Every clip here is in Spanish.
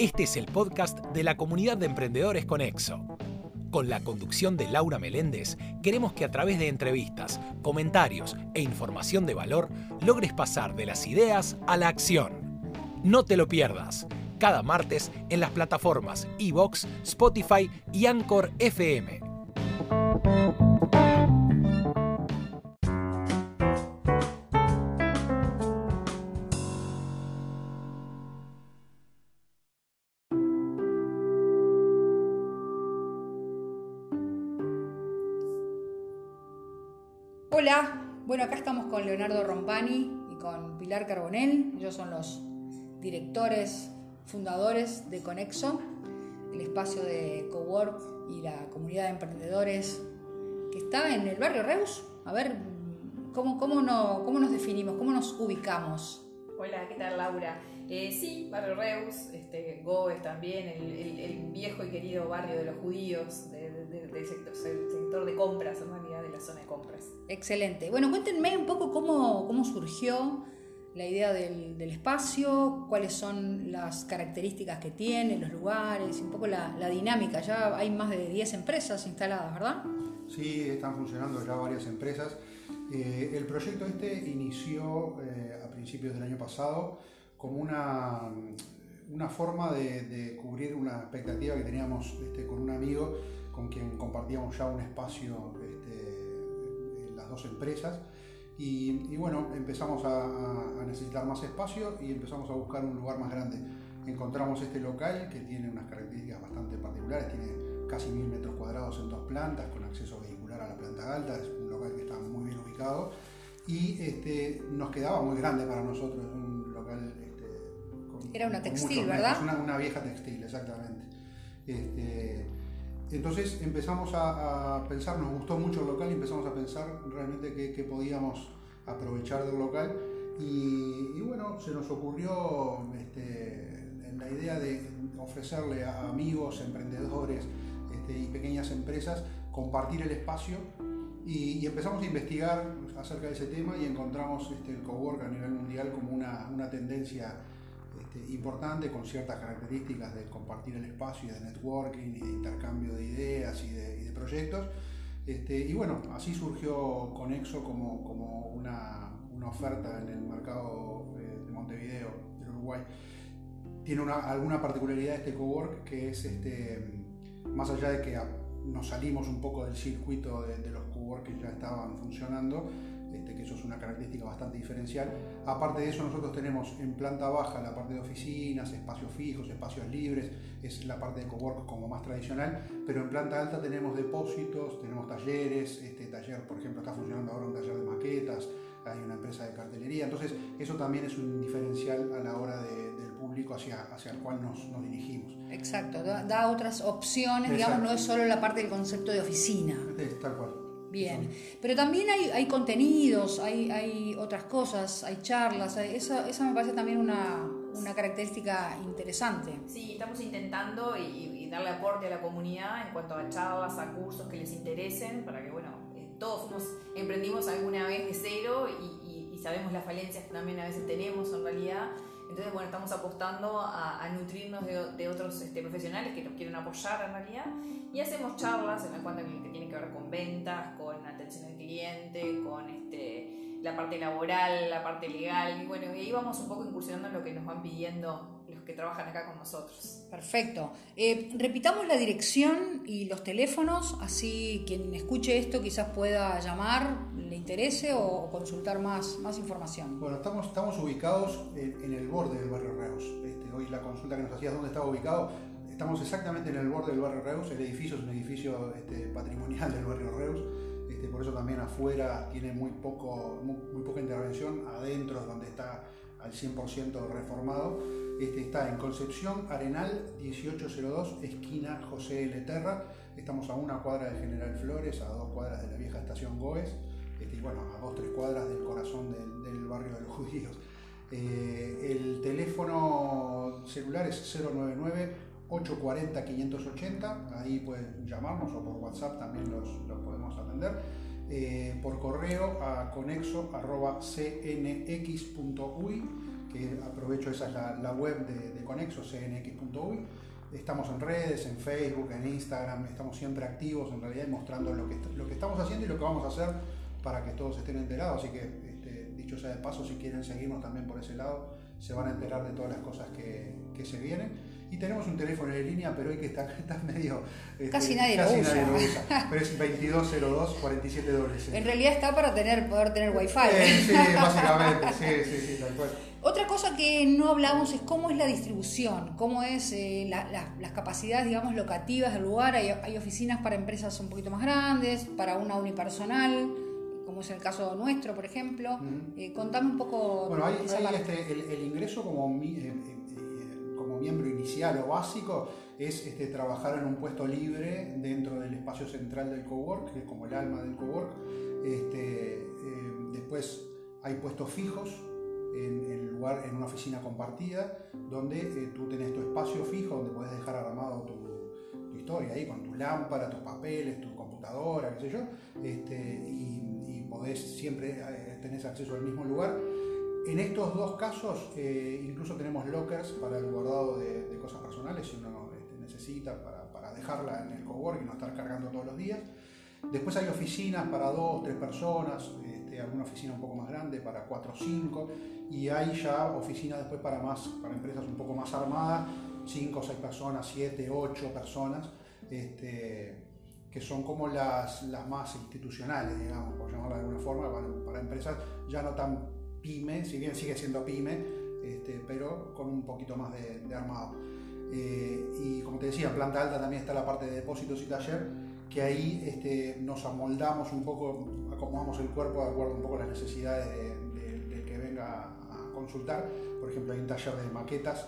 Este es el podcast de la comunidad de emprendedores Conexo. Con la conducción de Laura Meléndez, queremos que a través de entrevistas, comentarios e información de valor, logres pasar de las ideas a la acción. No te lo pierdas. Cada martes en las plataformas iVoox, Spotify y Anchor FM. Hola, bueno, acá estamos con Leonardo Rompani y con Pilar Carbonell. Ellos son los directores, fundadores de Conexo, el espacio de cowork y la comunidad de emprendedores que está en el barrio Reus. A ver, ¿cómo nos definimos? ¿Cómo nos ubicamos? Hola, ¿qué tal, Laura? Sí, barrio Reus, Goes también, el viejo y querido barrio de los judíos, del sector de compras, en realidad, de la zona de compras. Excelente. Bueno, cuéntenme un poco cómo surgió la idea del espacio, cuáles son las características que tiene, los lugares, un poco la dinámica. Ya hay más de 10 empresas instaladas, ¿verdad? Sí, están funcionando ya varias empresas. El proyecto inició a principios del año pasado como una forma de cubrir una expectativa que teníamos con un amigo con quien compartíamos ya un espacio en las dos empresas y bueno, empezamos a necesitar más espacio y empezamos a buscar un lugar más grande. Encontramos este local que tiene unas características bastante particulares, tiene casi 1000 metros cuadrados en dos plantas con acceso vehicular a la planta alta, es un local que está muy bien ubicado y nos quedaba muy grande para nosotros, un local era una textil, ¿verdad? Una vieja textil, exactamente. Entonces empezamos a pensar, nos gustó mucho el local y empezamos a pensar realmente qué podíamos aprovechar del local y bueno, se nos ocurrió la idea de ofrecerle a amigos, emprendedores y pequeñas empresas compartir el espacio y empezamos a investigar acerca de ese tema y encontramos el cowork a nivel mundial como una tendencia importante, con ciertas características de compartir el espacio y de networking y de intercambio de ideas y de proyectos. Y bueno, así surgió Conexo como una oferta en el mercado de Montevideo, del Uruguay. Tiene alguna particularidad cowork que es, más allá de que nos salimos un poco del circuito de los cowork que ya estaban funcionando, que eso es una característica bastante diferencial. Aparte de eso, nosotros tenemos en planta baja la parte de oficinas, espacios fijos, espacios libres, es la parte de cowork como más tradicional, pero en planta alta tenemos depósitos, tenemos talleres, taller, por ejemplo, está funcionando ahora un taller de maquetas, hay una empresa de cartelería, entonces eso también es un diferencial a la hora del público hacia el cual nos dirigimos. Exacto, da otras opciones. Exacto. Digamos, no es solo la parte del concepto de oficina. Tal cual. Bien, pero también hay contenidos, hay otras cosas, hay charlas, esa me parece también una característica interesante. Sí, estamos intentando y darle aporte a la comunidad en cuanto a charlas, a cursos que les interesen, para que, bueno, todos emprendimos alguna vez de cero y sabemos las falencias que también a veces tenemos en realidad. Entonces, bueno, estamos apostando a nutrirnos de otros profesionales que nos quieren apoyar en realidad y hacemos charlas en la cuenta que tienen que ver con ventas, con atención al cliente, con la parte laboral, la parte legal y bueno, y ahí vamos un poco incursionando en lo que nos van pidiendo los que trabajan acá con nosotros. Perfecto. Repitamos la dirección y los teléfonos, así quien escuche esto quizás pueda llamar, le interese o consultar más información. Bueno, estamos ubicados en el borde del barrio Reus. Hoy la consulta que nos hacías, ¿dónde estaba ubicado? Estamos exactamente en el borde del barrio Reus, el edificio es un edificio patrimonial del barrio Reus. Por eso también afuera tiene muy poca intervención, adentro es donde está al 100% reformado. Está en Concepción, Arenal 1802, esquina José L. Terra. Estamos a una cuadra de General Flores, a dos cuadras de la vieja estación Goes, y bueno, a 2-3 cuadras del corazón del barrio de los judíos. El teléfono celular es 099-840-580, ahí pueden llamarnos o por WhatsApp también los podemos atender, por correo a conexo@cnx.uy que aprovecho, esa es la web de Conexo, cnx.uy. Estamos en redes, en Facebook, en Instagram, estamos siempre activos en realidad, mostrando lo que estamos haciendo y lo que vamos a hacer para que todos estén enterados. Así que, dicho sea de paso, si quieren seguirnos también por ese lado, se van a enterar de todas las cosas que se vienen. Y tenemos un teléfono en línea, pero hoy que está medio... Casi nadie lo usa. Pero es 2202-4700. En realidad está para poder tener wifi. Sí, básicamente, sí, tal cual. Otra cosa que no hablamos es cómo es la distribución, cómo es las capacidades, digamos, locativas del lugar. Hay oficinas para empresas un poquito más grandes, para una unipersonal, como es el caso nuestro, por ejemplo. Uh-huh. Contame un poco... Bueno, hay el ingreso como... miembro inicial o básico es trabajar en un puesto libre dentro del espacio central del cowork, que es como el alma del cowork. Después hay puestos fijos en una oficina compartida, donde tú tenés tu espacio fijo, donde podés dejar armado tu historia ahí con tu lámpara, tus papeles, tu computadora, qué sé yo, y podés siempre tenés acceso al mismo lugar. En estos dos casos incluso tenemos lockers para el guardado de cosas personales si uno necesita para dejarla en el cowork y no estar cargando todos los días. Después hay oficinas para 2, 3 personas, alguna oficina un poco más grande para 4 o 5, y hay ya oficinas después para empresas un poco más armadas, 5 o 6 personas, 7, 8 personas, que son como las más institucionales, digamos, por llamarla de alguna forma, para empresas ya no tan pyme, si bien sigue siendo pyme, pero con un poquito más de armado. Y como te decía, planta alta también está la parte de depósitos y taller, que ahí nos amoldamos un poco, acomodamos el cuerpo de acuerdo un poco a las necesidades del que venga a consultar. Por ejemplo, hay un taller de maquetas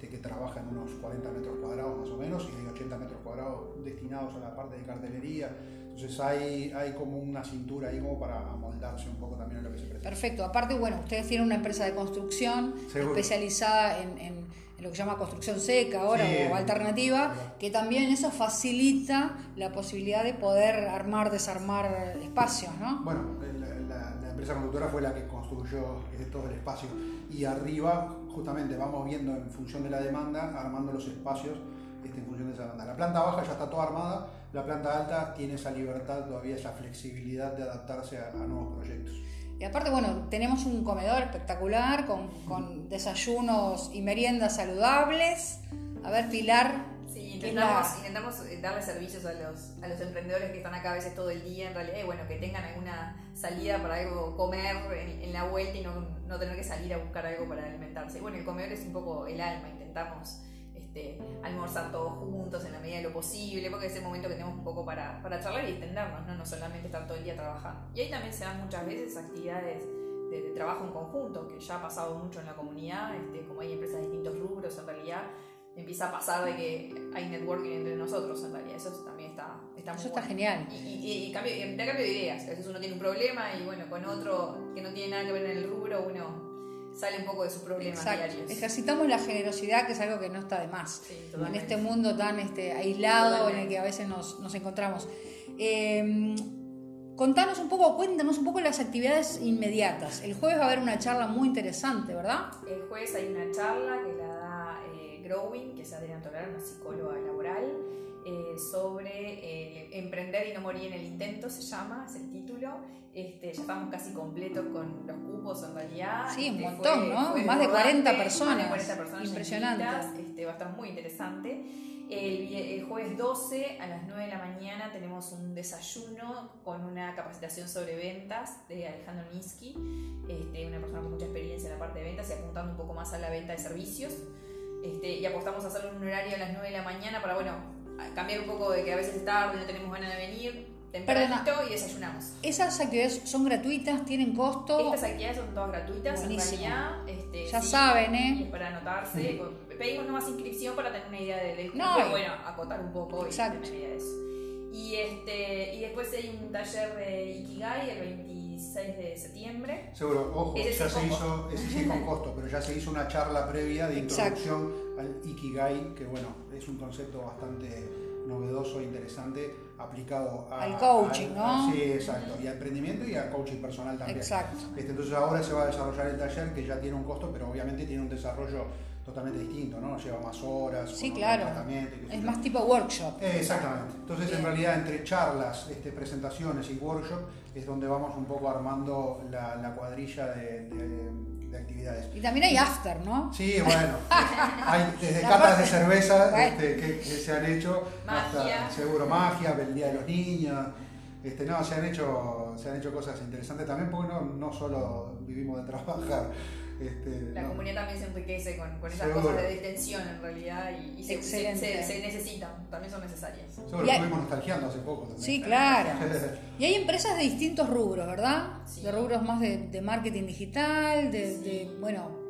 que trabaja en unos 40 metros cuadrados más o menos, y hay 80 metros cuadrados destinados a la parte de cartelería. Entonces hay como una cintura ahí como para amoldarse un poco también a lo que se presenta. Perfecto. Aparte, bueno, ustedes tienen una empresa de construcción especializada en lo que se llama construcción seca ahora, sí, o alternativa, claro, que también eso facilita la posibilidad de poder armar, desarmar espacios, ¿no? Bueno, la empresa constructora fue la que construyó todo el espacio. Y arriba, justamente, vamos viendo en función de la demanda, armando los espacios en función de esa demanda. La planta baja ya está toda armada. La planta alta tiene esa libertad, todavía esa flexibilidad de adaptarse a nuevos proyectos. Y aparte, bueno, tenemos un comedor espectacular con desayunos y meriendas saludables. A ver, Pilar. Sí, intentamos darle servicios a los emprendedores que están acá a veces todo el día, en realidad, y bueno, que tengan alguna salida para algo, comer en la vuelta y no tener que salir a buscar algo para alimentarse. Bueno, el comedor es un poco el alma, intentamos... almorzar todos juntos en la medida de lo posible, porque es el momento que tenemos un poco para charlar y extendernos, no solamente estar todo el día trabajando. Y ahí también se dan muchas veces actividades de trabajo en conjunto, que ya ha pasado mucho en la comunidad, como hay empresas de distintos rubros, en realidad empieza a pasar de que hay networking entre nosotros, en realidad eso también está muy bueno. Eso está genial. Y cambio de ideas, a veces uno tiene un problema y bueno, con otro que no tiene nada que ver en el rubro, uno... sale un poco de sus problemas diarios. Ejercitamos la generosidad, que es algo que no está de más. Sí, en este mundo tan aislado, totalmente, en el que a veces nos encontramos. Cuéntanos un poco las actividades inmediatas. El jueves va a haber una charla muy interesante, ¿verdad? El jueves hay una charla que la da Growing, que es Adriana Tolera, una psicóloga laboral, sobre emprender y no morir en el intento, se llama, es el título. Ya estamos casi completos con los cupos, en realidad. Sí, un montón, ¿no? Más de 40 personas. Impresionante. Va a estar muy interesante. El jueves 12 a las 9 de la mañana tenemos un desayuno con una capacitación sobre ventas de Alejandro Nisky, una persona con mucha experiencia en la parte de ventas y apuntando un poco más a la venta de servicios. Y apostamos a hacerlo en un horario a las 9 de la mañana para, bueno, cambiar un poco de que a veces es tarde, no tenemos ganas de venir. Tempranito y desayunamos. ¿Esas actividades son gratuitas? ¿Tienen costo? Estas actividades son todas gratuitas. Buenísimo. En realidad. Saben, ¿eh? Para anotarse. Pedimos nomás inscripción para tener una idea del grupo. No, bueno, acotar un poco. Exacto. Y tener ideas. Y después hay un taller de Ikigai el 26 de septiembre. Seguro, ojo, ese sí con costo, pero ya se hizo una charla previa de introducción al Ikigai, que bueno, es un concepto bastante novedoso e interesante. aplicado al coaching, ¿no? Sí, exacto, y a emprendimiento y a coaching personal también. Exacto. Entonces ahora se va a desarrollar el taller, que ya tiene un costo, pero obviamente tiene un desarrollo totalmente distinto, ¿no? Lleva más horas, sí, claro, tratamiento, es más tipo workshop. Exactamente. Entonces, bien, en realidad, entre charlas, presentaciones y workshop es donde vamos un poco armando la cuadrilla de actividades. Y también hay after, ¿no? Sí, bueno, hay desde catas de cerveza, bueno, que se han hecho, magia, hasta seguro magia, el Día de los Niños. No, se han hecho cosas interesantes también, porque no solo vivimos de trabajar. La comunidad también se enriquece con esas cosas de distensión, en realidad, y se necesitan, también son necesarias. Sobre estuvimos nostalgiando hace poco también. Sí, claro. Y hay empresas de distintos rubros, ¿verdad? Sí. De rubros más de marketing digital, de,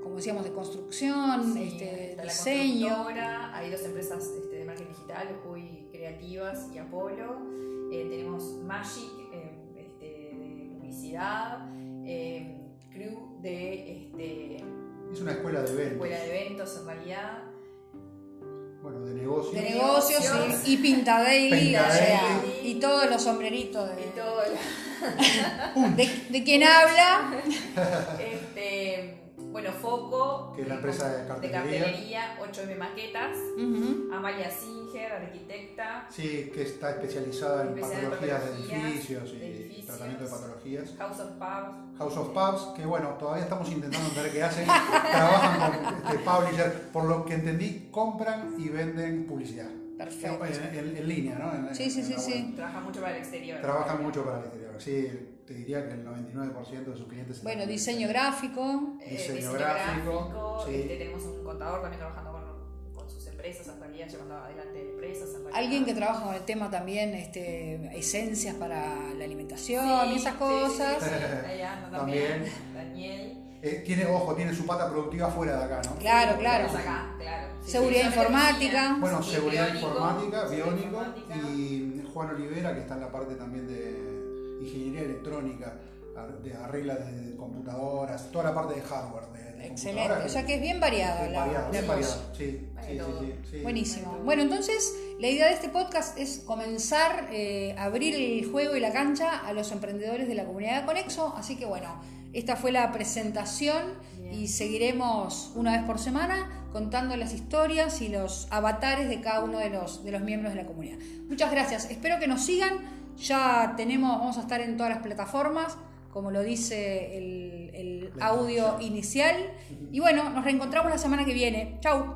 como decíamos, de construcción, sí, de diseño. Constructora, hay dos empresas de marketing digital, hoy Creativas y Apolo. Tenemos Magic, de publicidad, Crew es una escuela de eventos. Escuela de eventos, en realidad. Bueno, de negocios. De negocios y Pintadelli, o sea, y todos los sombreritos de. Y todo el... de quien habla. Bueno, Foco, que es la empresa de cartelería, 8M Maquetas, Amalia Singer, arquitecta. Sí, que está especializada en patologías de edificios y tratamiento de patologías. House of Pubs, que bueno, todavía estamos intentando entender qué hacen. Trabajan con publishers, por lo que entendí, compran y venden publicidad. Perfecto. En línea, ¿no? Sí. Trabajan mucho para el exterior. Sí. Te diría que el 99% de sus clientes... Bueno, diseño gráfico. Diseño gráfico, sí. Tenemos un contador también trabajando con sus empresas, hasta el día llevando adelante empresas. Alguien que trabaja con el tema también, esencias para la alimentación, sí, y esas cosas. Sí. Daniel. Tiene su pata productiva fuera de acá, ¿no? Claro. Acá. Sí, seguridad informática. Bueno, sí, seguridad informática, biónico. Y Juan Olivera, que está en la parte también de... ingeniería electrónica, de arreglas de computadoras, toda la parte de hardware. Excelente, o sea que es bien variada. Sí. Buenísimo. Bueno, entonces la idea de este podcast es comenzar a abrir el juego y la cancha a los emprendedores de la comunidad de Conexo, así que bueno, esta fue la presentación y seguiremos una vez por semana contando las historias y los avatares de cada uno de los miembros de la comunidad. Muchas gracias, espero que nos sigan. Ya vamos a estar en todas las plataformas, como lo dice el audio inicial. Y bueno, nos reencontramos la semana que viene. Chau.